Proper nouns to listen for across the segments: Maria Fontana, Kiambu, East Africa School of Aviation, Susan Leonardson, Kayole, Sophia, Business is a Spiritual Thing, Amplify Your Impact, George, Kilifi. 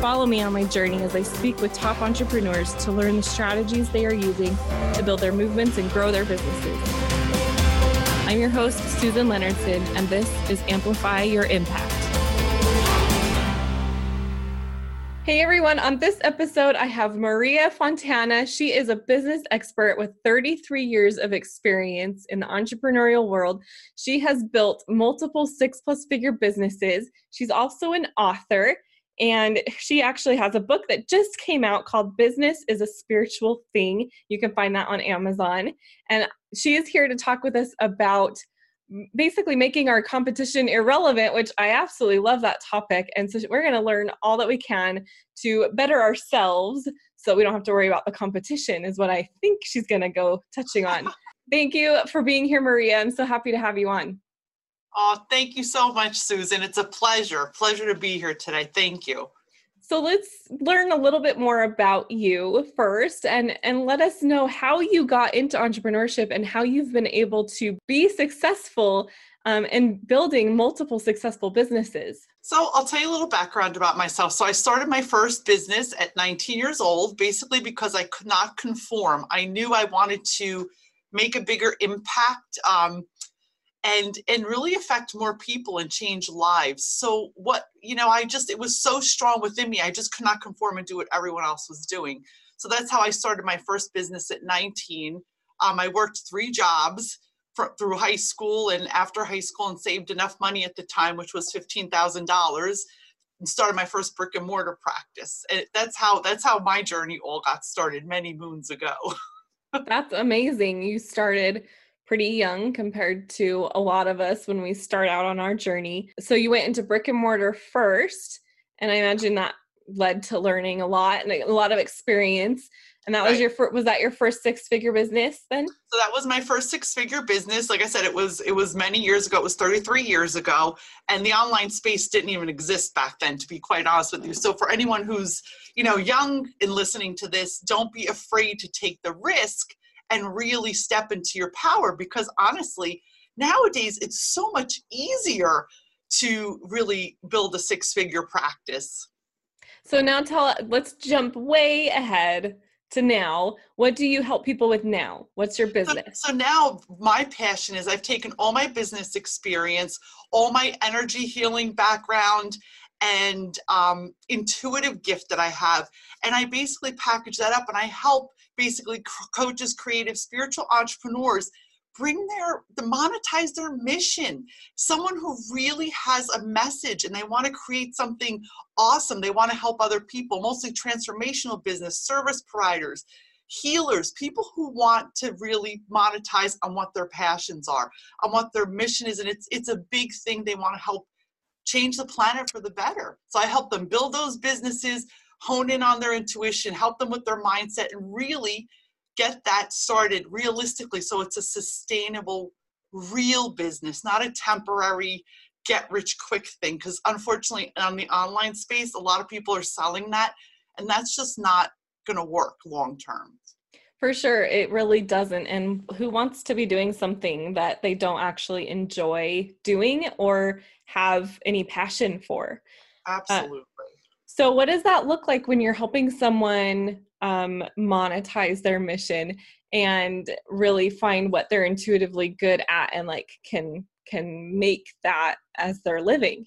Follow me on my journey as I speak with top entrepreneurs to learn the strategies they are using to build their movements and grow their businesses. I'm your host, Susan Leonardson, and this is Amplify Your Impact. Hey everyone, on this episode, I have Maria Fontana. She is a business expert with 33 years of experience in the entrepreneurial world. She has built multiple 6+ figure businesses. She's also an author, and she actually has a book that just came out called Business is a Spiritual Thing. You can find that on Amazon. And she is here to talk with us about basically making our competition irrelevant, which I absolutely love that topic. And so we're going to learn all that we can to better ourselves so we don't have to worry about the competition is what I think she's going to go touching on. Thank you for being here, Maria. I'm so happy to have you on. Oh, thank you so much, Susan. It's a pleasure to be here today. Thank you. So let's learn a little bit more about you first and let us know how you got into entrepreneurship and how you've been able to be successful in building multiple successful businesses. So I'll tell you a little background about myself. So I started my first business at 19 years old, basically because I could not conform. I knew I wanted to make a bigger impact, and really affect more people and change lives. So it was so strong within me. I just could not conform and do what everyone else was doing. So that's how I started my first business at 19. I worked 3 jobs through high school and after high school and saved enough money at the time, which was $15,000, and started my first brick and mortar practice. And that's how my journey all got started many moons ago. That's amazing. You started pretty young compared to a lot of us when we start out on our journey. So you went into brick and mortar first, and I imagine that led to learning a lot and a lot of experience. And that was that your first 6-figure business then? So that was my first 6-figure business. Like I said, it was many years ago. It was 33 years ago, and the online space didn't even exist back then, to be quite honest with you. So for anyone who's, young and listening to this, don't be afraid to take the risk and really step into your power, because honestly, nowadays it's so much easier to really build a 6-figure practice. So now let's jump way ahead to now. What do you help people with now? What's your business? So now my passion is I've taken all my business experience, all my energy healing background, and intuitive gift that I have, and I basically package that up, and I help basically coaches, creative, spiritual entrepreneurs bring monetize their mission. Someone who really has a message and they want to create something awesome. They want to help other people, mostly transformational business, service providers, healers, people who want to really monetize on what their passions are, on what their mission is. And it's a big thing. They want to help change the planet for the better. So I help them build those businesses, hone in on their intuition, help them with their mindset, and really get that started realistically. So it's a sustainable, real business, not a temporary get rich quick thing. Because unfortunately, on the online space, a lot of people are selling that, and that's just not going to work long term. For sure, it really doesn't. And who wants to be doing something that they don't actually enjoy doing or have any passion for? Absolutely. So what does that look like when you're helping someone monetize their mission and really find what they're intuitively good at and can make that as their living?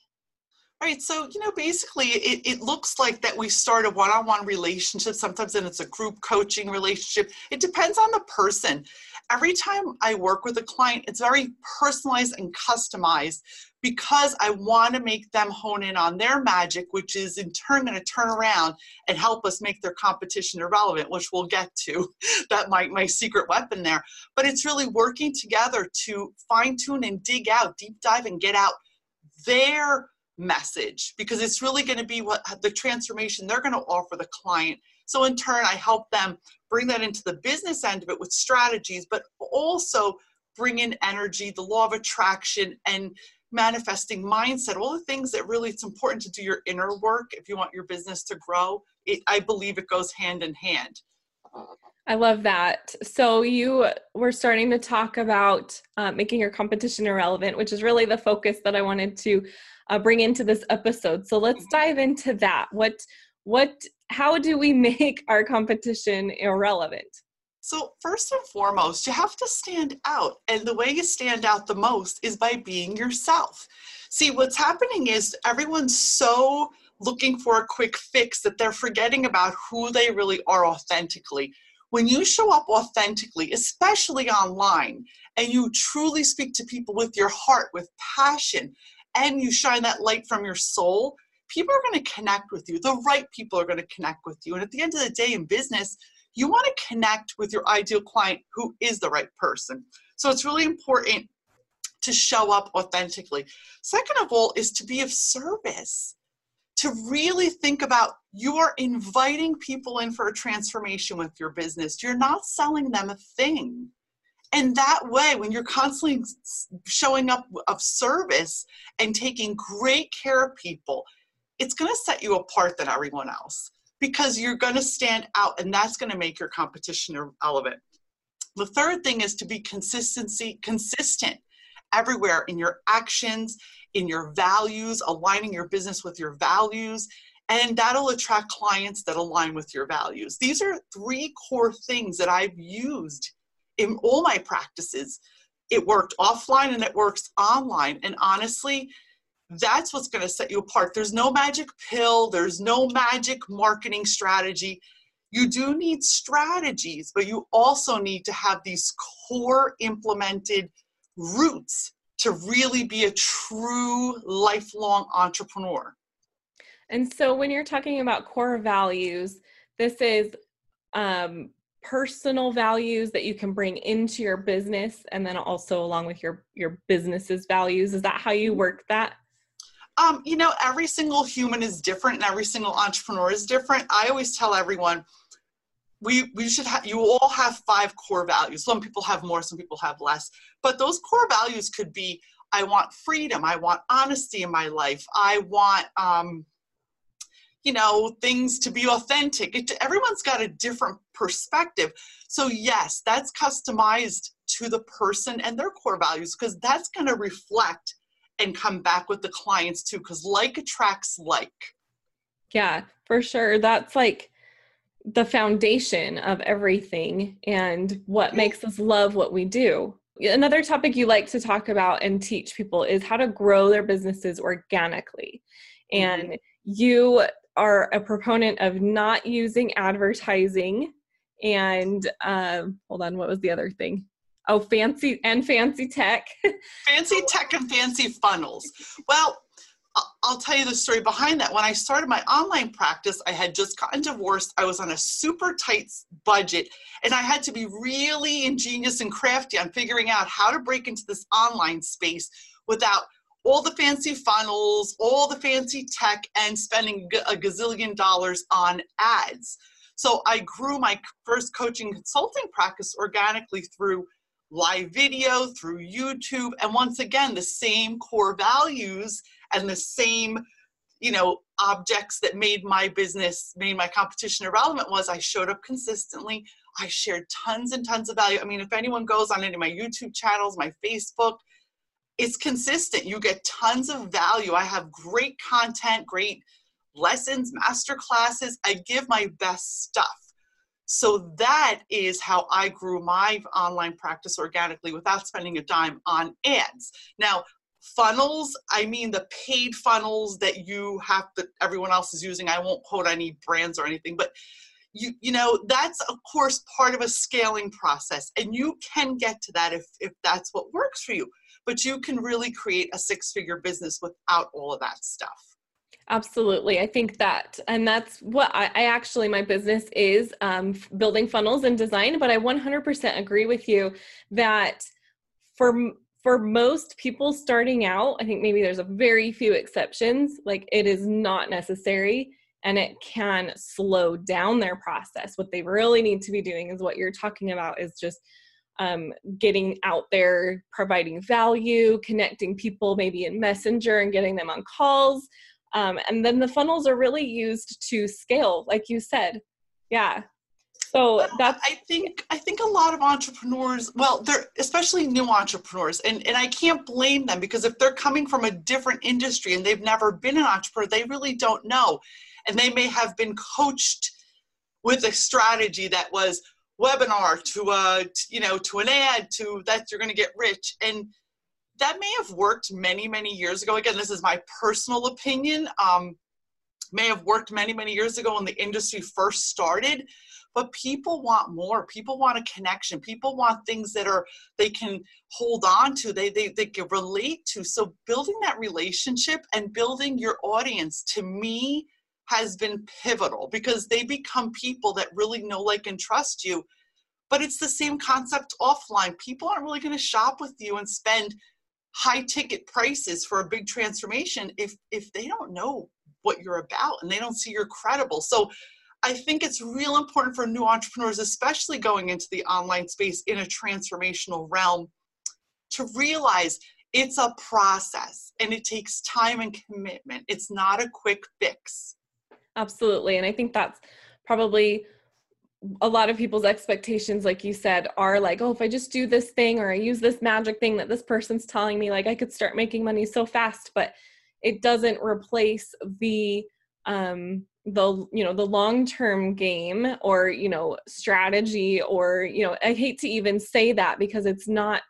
All right. So, basically it looks like that we start a one-on-one relationship sometimes, and it's a group coaching relationship. It depends on the person. Every time I work with a client, it's very personalized and customized because I want to make them hone in on their magic, which is in turn going to turn around and help us make their competition irrelevant, which we'll get to. That my secret weapon there. But it's really working together to fine tune and dig out, deep dive and get out their message, because it's really going to be what the transformation they're going to offer the client. So in turn, I help them bring that into the business end of it with strategies, but also bring in energy, the law of attraction, and manifesting mindset, all the things that really, it's important to do your inner work if you want your business to grow. I believe it goes hand in hand. I love that. So you were starting to talk about making your competition irrelevant, which is really the focus that I wanted to bring into this episode. So let's dive into that. How do we make our competition irrelevant? So first and foremost, you have to stand out. And the way you stand out the most is by being yourself. See, what's happening is everyone's so looking for a quick fix that they're forgetting about who they really are authentically. When you show up authentically, especially online, and you truly speak to people with your heart, with passion, and you shine that light from your soul, people are going to connect with you. The right people are going to connect with you. And at the end of the day in business, you want to connect with your ideal client who is the right person. So it's really important to show up authentically. Second of all is to be of service. To really think about, you are inviting people in for a transformation with your business. You're not selling them a thing. And that way, when you're constantly showing up of service and taking great care of people, it's going to set you apart than everyone else, because you're going to stand out, and that's going to make your competition irrelevant. The third thing is to be consistent everywhere in your actions, in your values, aligning your business with your values, and that'll attract clients that align with your values. These are three core things that I've used in all my practices. It worked offline and it works online. And honestly, that's what's going to set you apart. There's no magic pill. There's no magic marketing strategy. You do need strategies, but you also need to have these core implemented roots to really be a true lifelong entrepreneur. And so when you're talking about core values, this is personal values that you can bring into your business, and then also along with your business's values. Is that how you work that? You know, every single human is different and every single entrepreneur is different. I always tell everyone, you all have 5 core values. Some people have more, some people have less, but those core values could be, I want freedom. I want honesty in my life. I want, things to be authentic. Everyone's got a different perspective. So yes, that's customized to the person and their core values, because that's going to reflect and come back with the clients too, because like attracts like. Yeah, for sure. That's like the foundation of everything and what makes us love what we do. Another topic you like to talk about and teach people is how to grow their businesses organically. And you are a proponent of not using advertising and hold on, what was the other thing? Oh, fancy tech. Fancy tech and fancy funnels. Well, I'll tell you the story behind that. When I started my online practice, I had just gotten divorced. I was on a super tight budget, and I had to be really ingenious and crafty on figuring out how to break into this online space without all the fancy funnels, all the fancy tech, and spending a gazillion dollars on ads. So I grew my first coaching consulting practice organically through live video, through YouTube, and once again, the same core values and the same, objects that made my competition irrelevant was I showed up consistently. I shared tons and tons of value. I mean, if anyone goes on any of my YouTube channels, my Facebook, it's consistent. You get tons of value. I have great content, great lessons, master classes. I give my best stuff. So that is how I grew my online practice organically without spending a dime on ads. Now, funnels, I mean the paid funnels that everyone else is using. I won't quote any brands or anything, but that's of course part of a scaling process, and you can get to that if that's what works for you, but you can really create a 6-figure business without all of that stuff. Absolutely. I think that, and that's what I actually, my business is building funnels and design, but I 100% agree with you that for for most people starting out, I think maybe there's a very few exceptions, like it is not necessary and it can slow down their process. What they really need to be doing is what you're talking about, is just getting out there, providing value, connecting people maybe in Messenger and getting them on calls. And then the funnels are really used to scale, like you said. Yeah. So that's, I think a lot of entrepreneurs, well, they're especially new entrepreneurs, and I can't blame them, because if they're coming from a different industry and they've never been an entrepreneur, they really don't know. And they may have been coached with a strategy that was webinar to an ad to that you're going to get rich. And that may have worked many, many years ago. Again, this is my personal opinion. May have worked many, many years ago when the industry first started. But people want more. People want a connection. People want things that are, they can hold on to, they can relate to. So building that relationship and building your audience, to me, has been pivotal, because they become people that really know, like, and trust you. But it's the same concept offline. People aren't really going to shop with you and spend high ticket prices for a big transformation if they don't know what you're about and they don't see you're credible. So I think it's real important for new entrepreneurs, especially going into the online space in a transformational realm, to realize it's a process and it takes time and commitment. It's not a quick fix. Absolutely. And I think that's probably a lot of people's expectations, like you said, are like, oh, if I just do this thing, or I use this magic thing that this person's telling me, like, I could start making money so fast. But it doesn't replace the long-term game or, strategy, or, I hate to even say that, because it's not,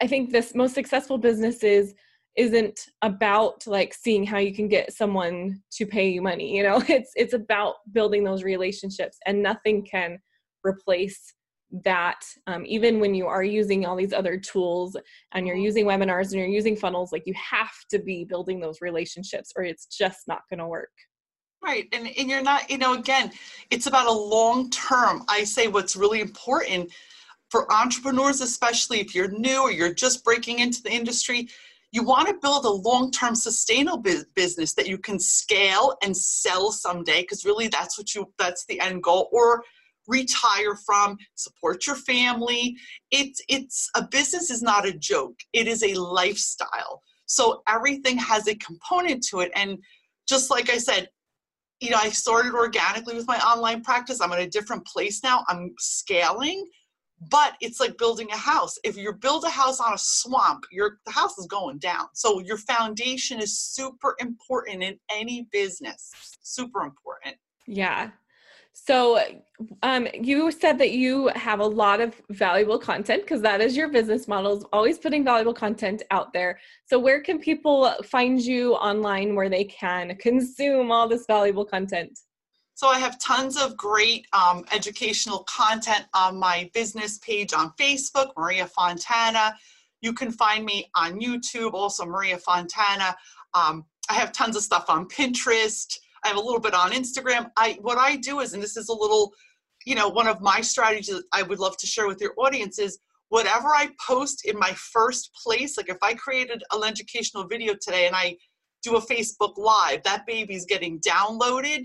I think this most successful businesses isn't about like seeing how you can get someone to pay you money. It's about building those relationships, and nothing can replace that. Even when you are using all these other tools and you're using webinars and you're using funnels, like, you have to be building those relationships, or it's just not going to work. Right. And you're not, again, it's about a long term. I say what's really important for entrepreneurs, especially if you're new or you're just breaking into the industry, you want to build a long-term sustainable business that you can scale and sell someday, because really that's the end goal, or retire from, support your family. It's a business is not a joke. It is a lifestyle. So everything has a component to it. And just like I said, I started organically with my online practice. I'm in a different place now. I'm scaling. But it's like building a house. If you build a house on a swamp, the house is going down. So your foundation is super important in any business. Super important. Yeah. So you said that you have a lot of valuable content, because that is your business model, is always putting valuable content out there. So where can people find you online where they can consume all this valuable content? So I have tons of great educational content on my business page on Facebook, Maria Fontana. You can find me on YouTube, also Maria Fontana. I have tons of stuff on Pinterest. I have a little bit on Instagram. What I do is, and this is a little, one of my strategies I would love to share with your audience, is whatever I post in my first place, like if I created an educational video today and I do a Facebook Live, that baby's getting downloaded.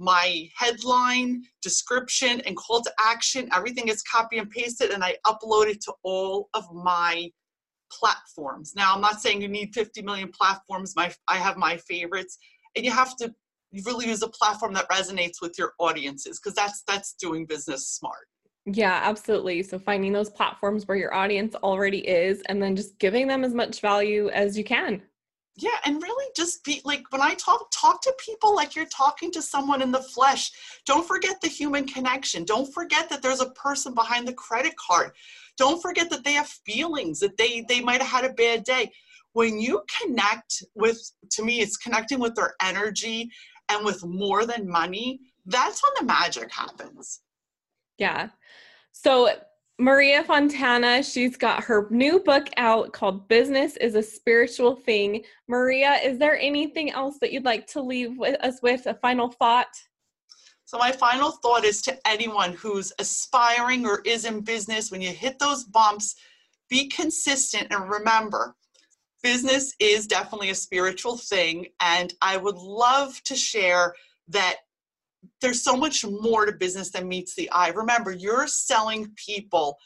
My headline, description, and call to action, everything gets copy and pasted, and I upload it to all of my platforms. Now, I'm not saying you need 50 million platforms. I have my favorites, and you have to really use a platform that resonates with your audiences, because that's doing business smart. Yeah, absolutely. So finding those platforms where your audience already is, and then just giving them as much value as you can. Yeah, and really just be like, when I talk to people like you're talking to someone in the flesh. Don't forget the human connection. Don't forget that there's a person behind the credit card. Don't forget that they have feelings, that they might have had a bad day. When you connect with, to me, it's connecting with their energy and with more than money. That's when the magic happens. Yeah. So Maria Fontana, she's got her new book out called Business is a Spiritual Thing. Maria, is there anything else that you'd like to leave us with, a final thought? So my final thought is, to anyone who's aspiring or is in business, when you hit those bumps, Be consistent, and remember, business is definitely a spiritual thing, and I would love to share that there's so much more to business than meets the eye. Remember, you're selling people.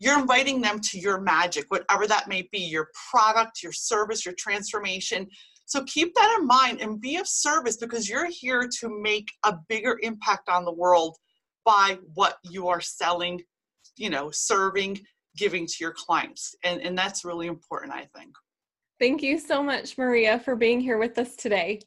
You're inviting them to your magic, whatever that may be, your product, your service, your transformation. So keep that in mind and be of service, because you're here to make a bigger impact on the world by what you are selling, you know, serving, giving to your clients. And that's really important, I think. Thank you so much, Maria, for being here with us today.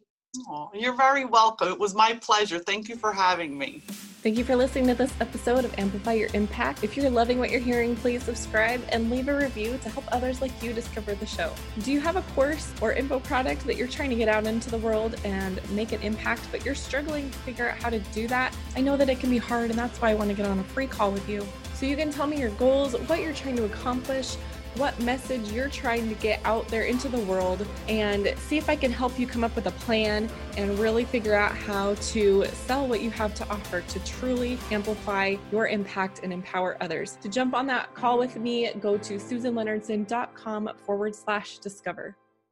Oh, you're very welcome. It was my pleasure. Thank you for having me. Thank you for listening to this episode of Amplify Your Impact. If you're loving what you're hearing, please subscribe and leave a review to help others like you discover the show. Do you have a course or info product that you're trying to get out into the world and make an impact, but you're struggling to figure out how to do that? I know that it can be hard, and that's why I want to get on a free call with you, so you can tell me your goals, what you're trying to accomplish, what message you're trying to get out there into the world, and see if I can help you come up with a plan and really figure out how to sell what you have to offer to truly amplify your impact and empower others. To jump on that call with me, go to susanleonardson.com/discover.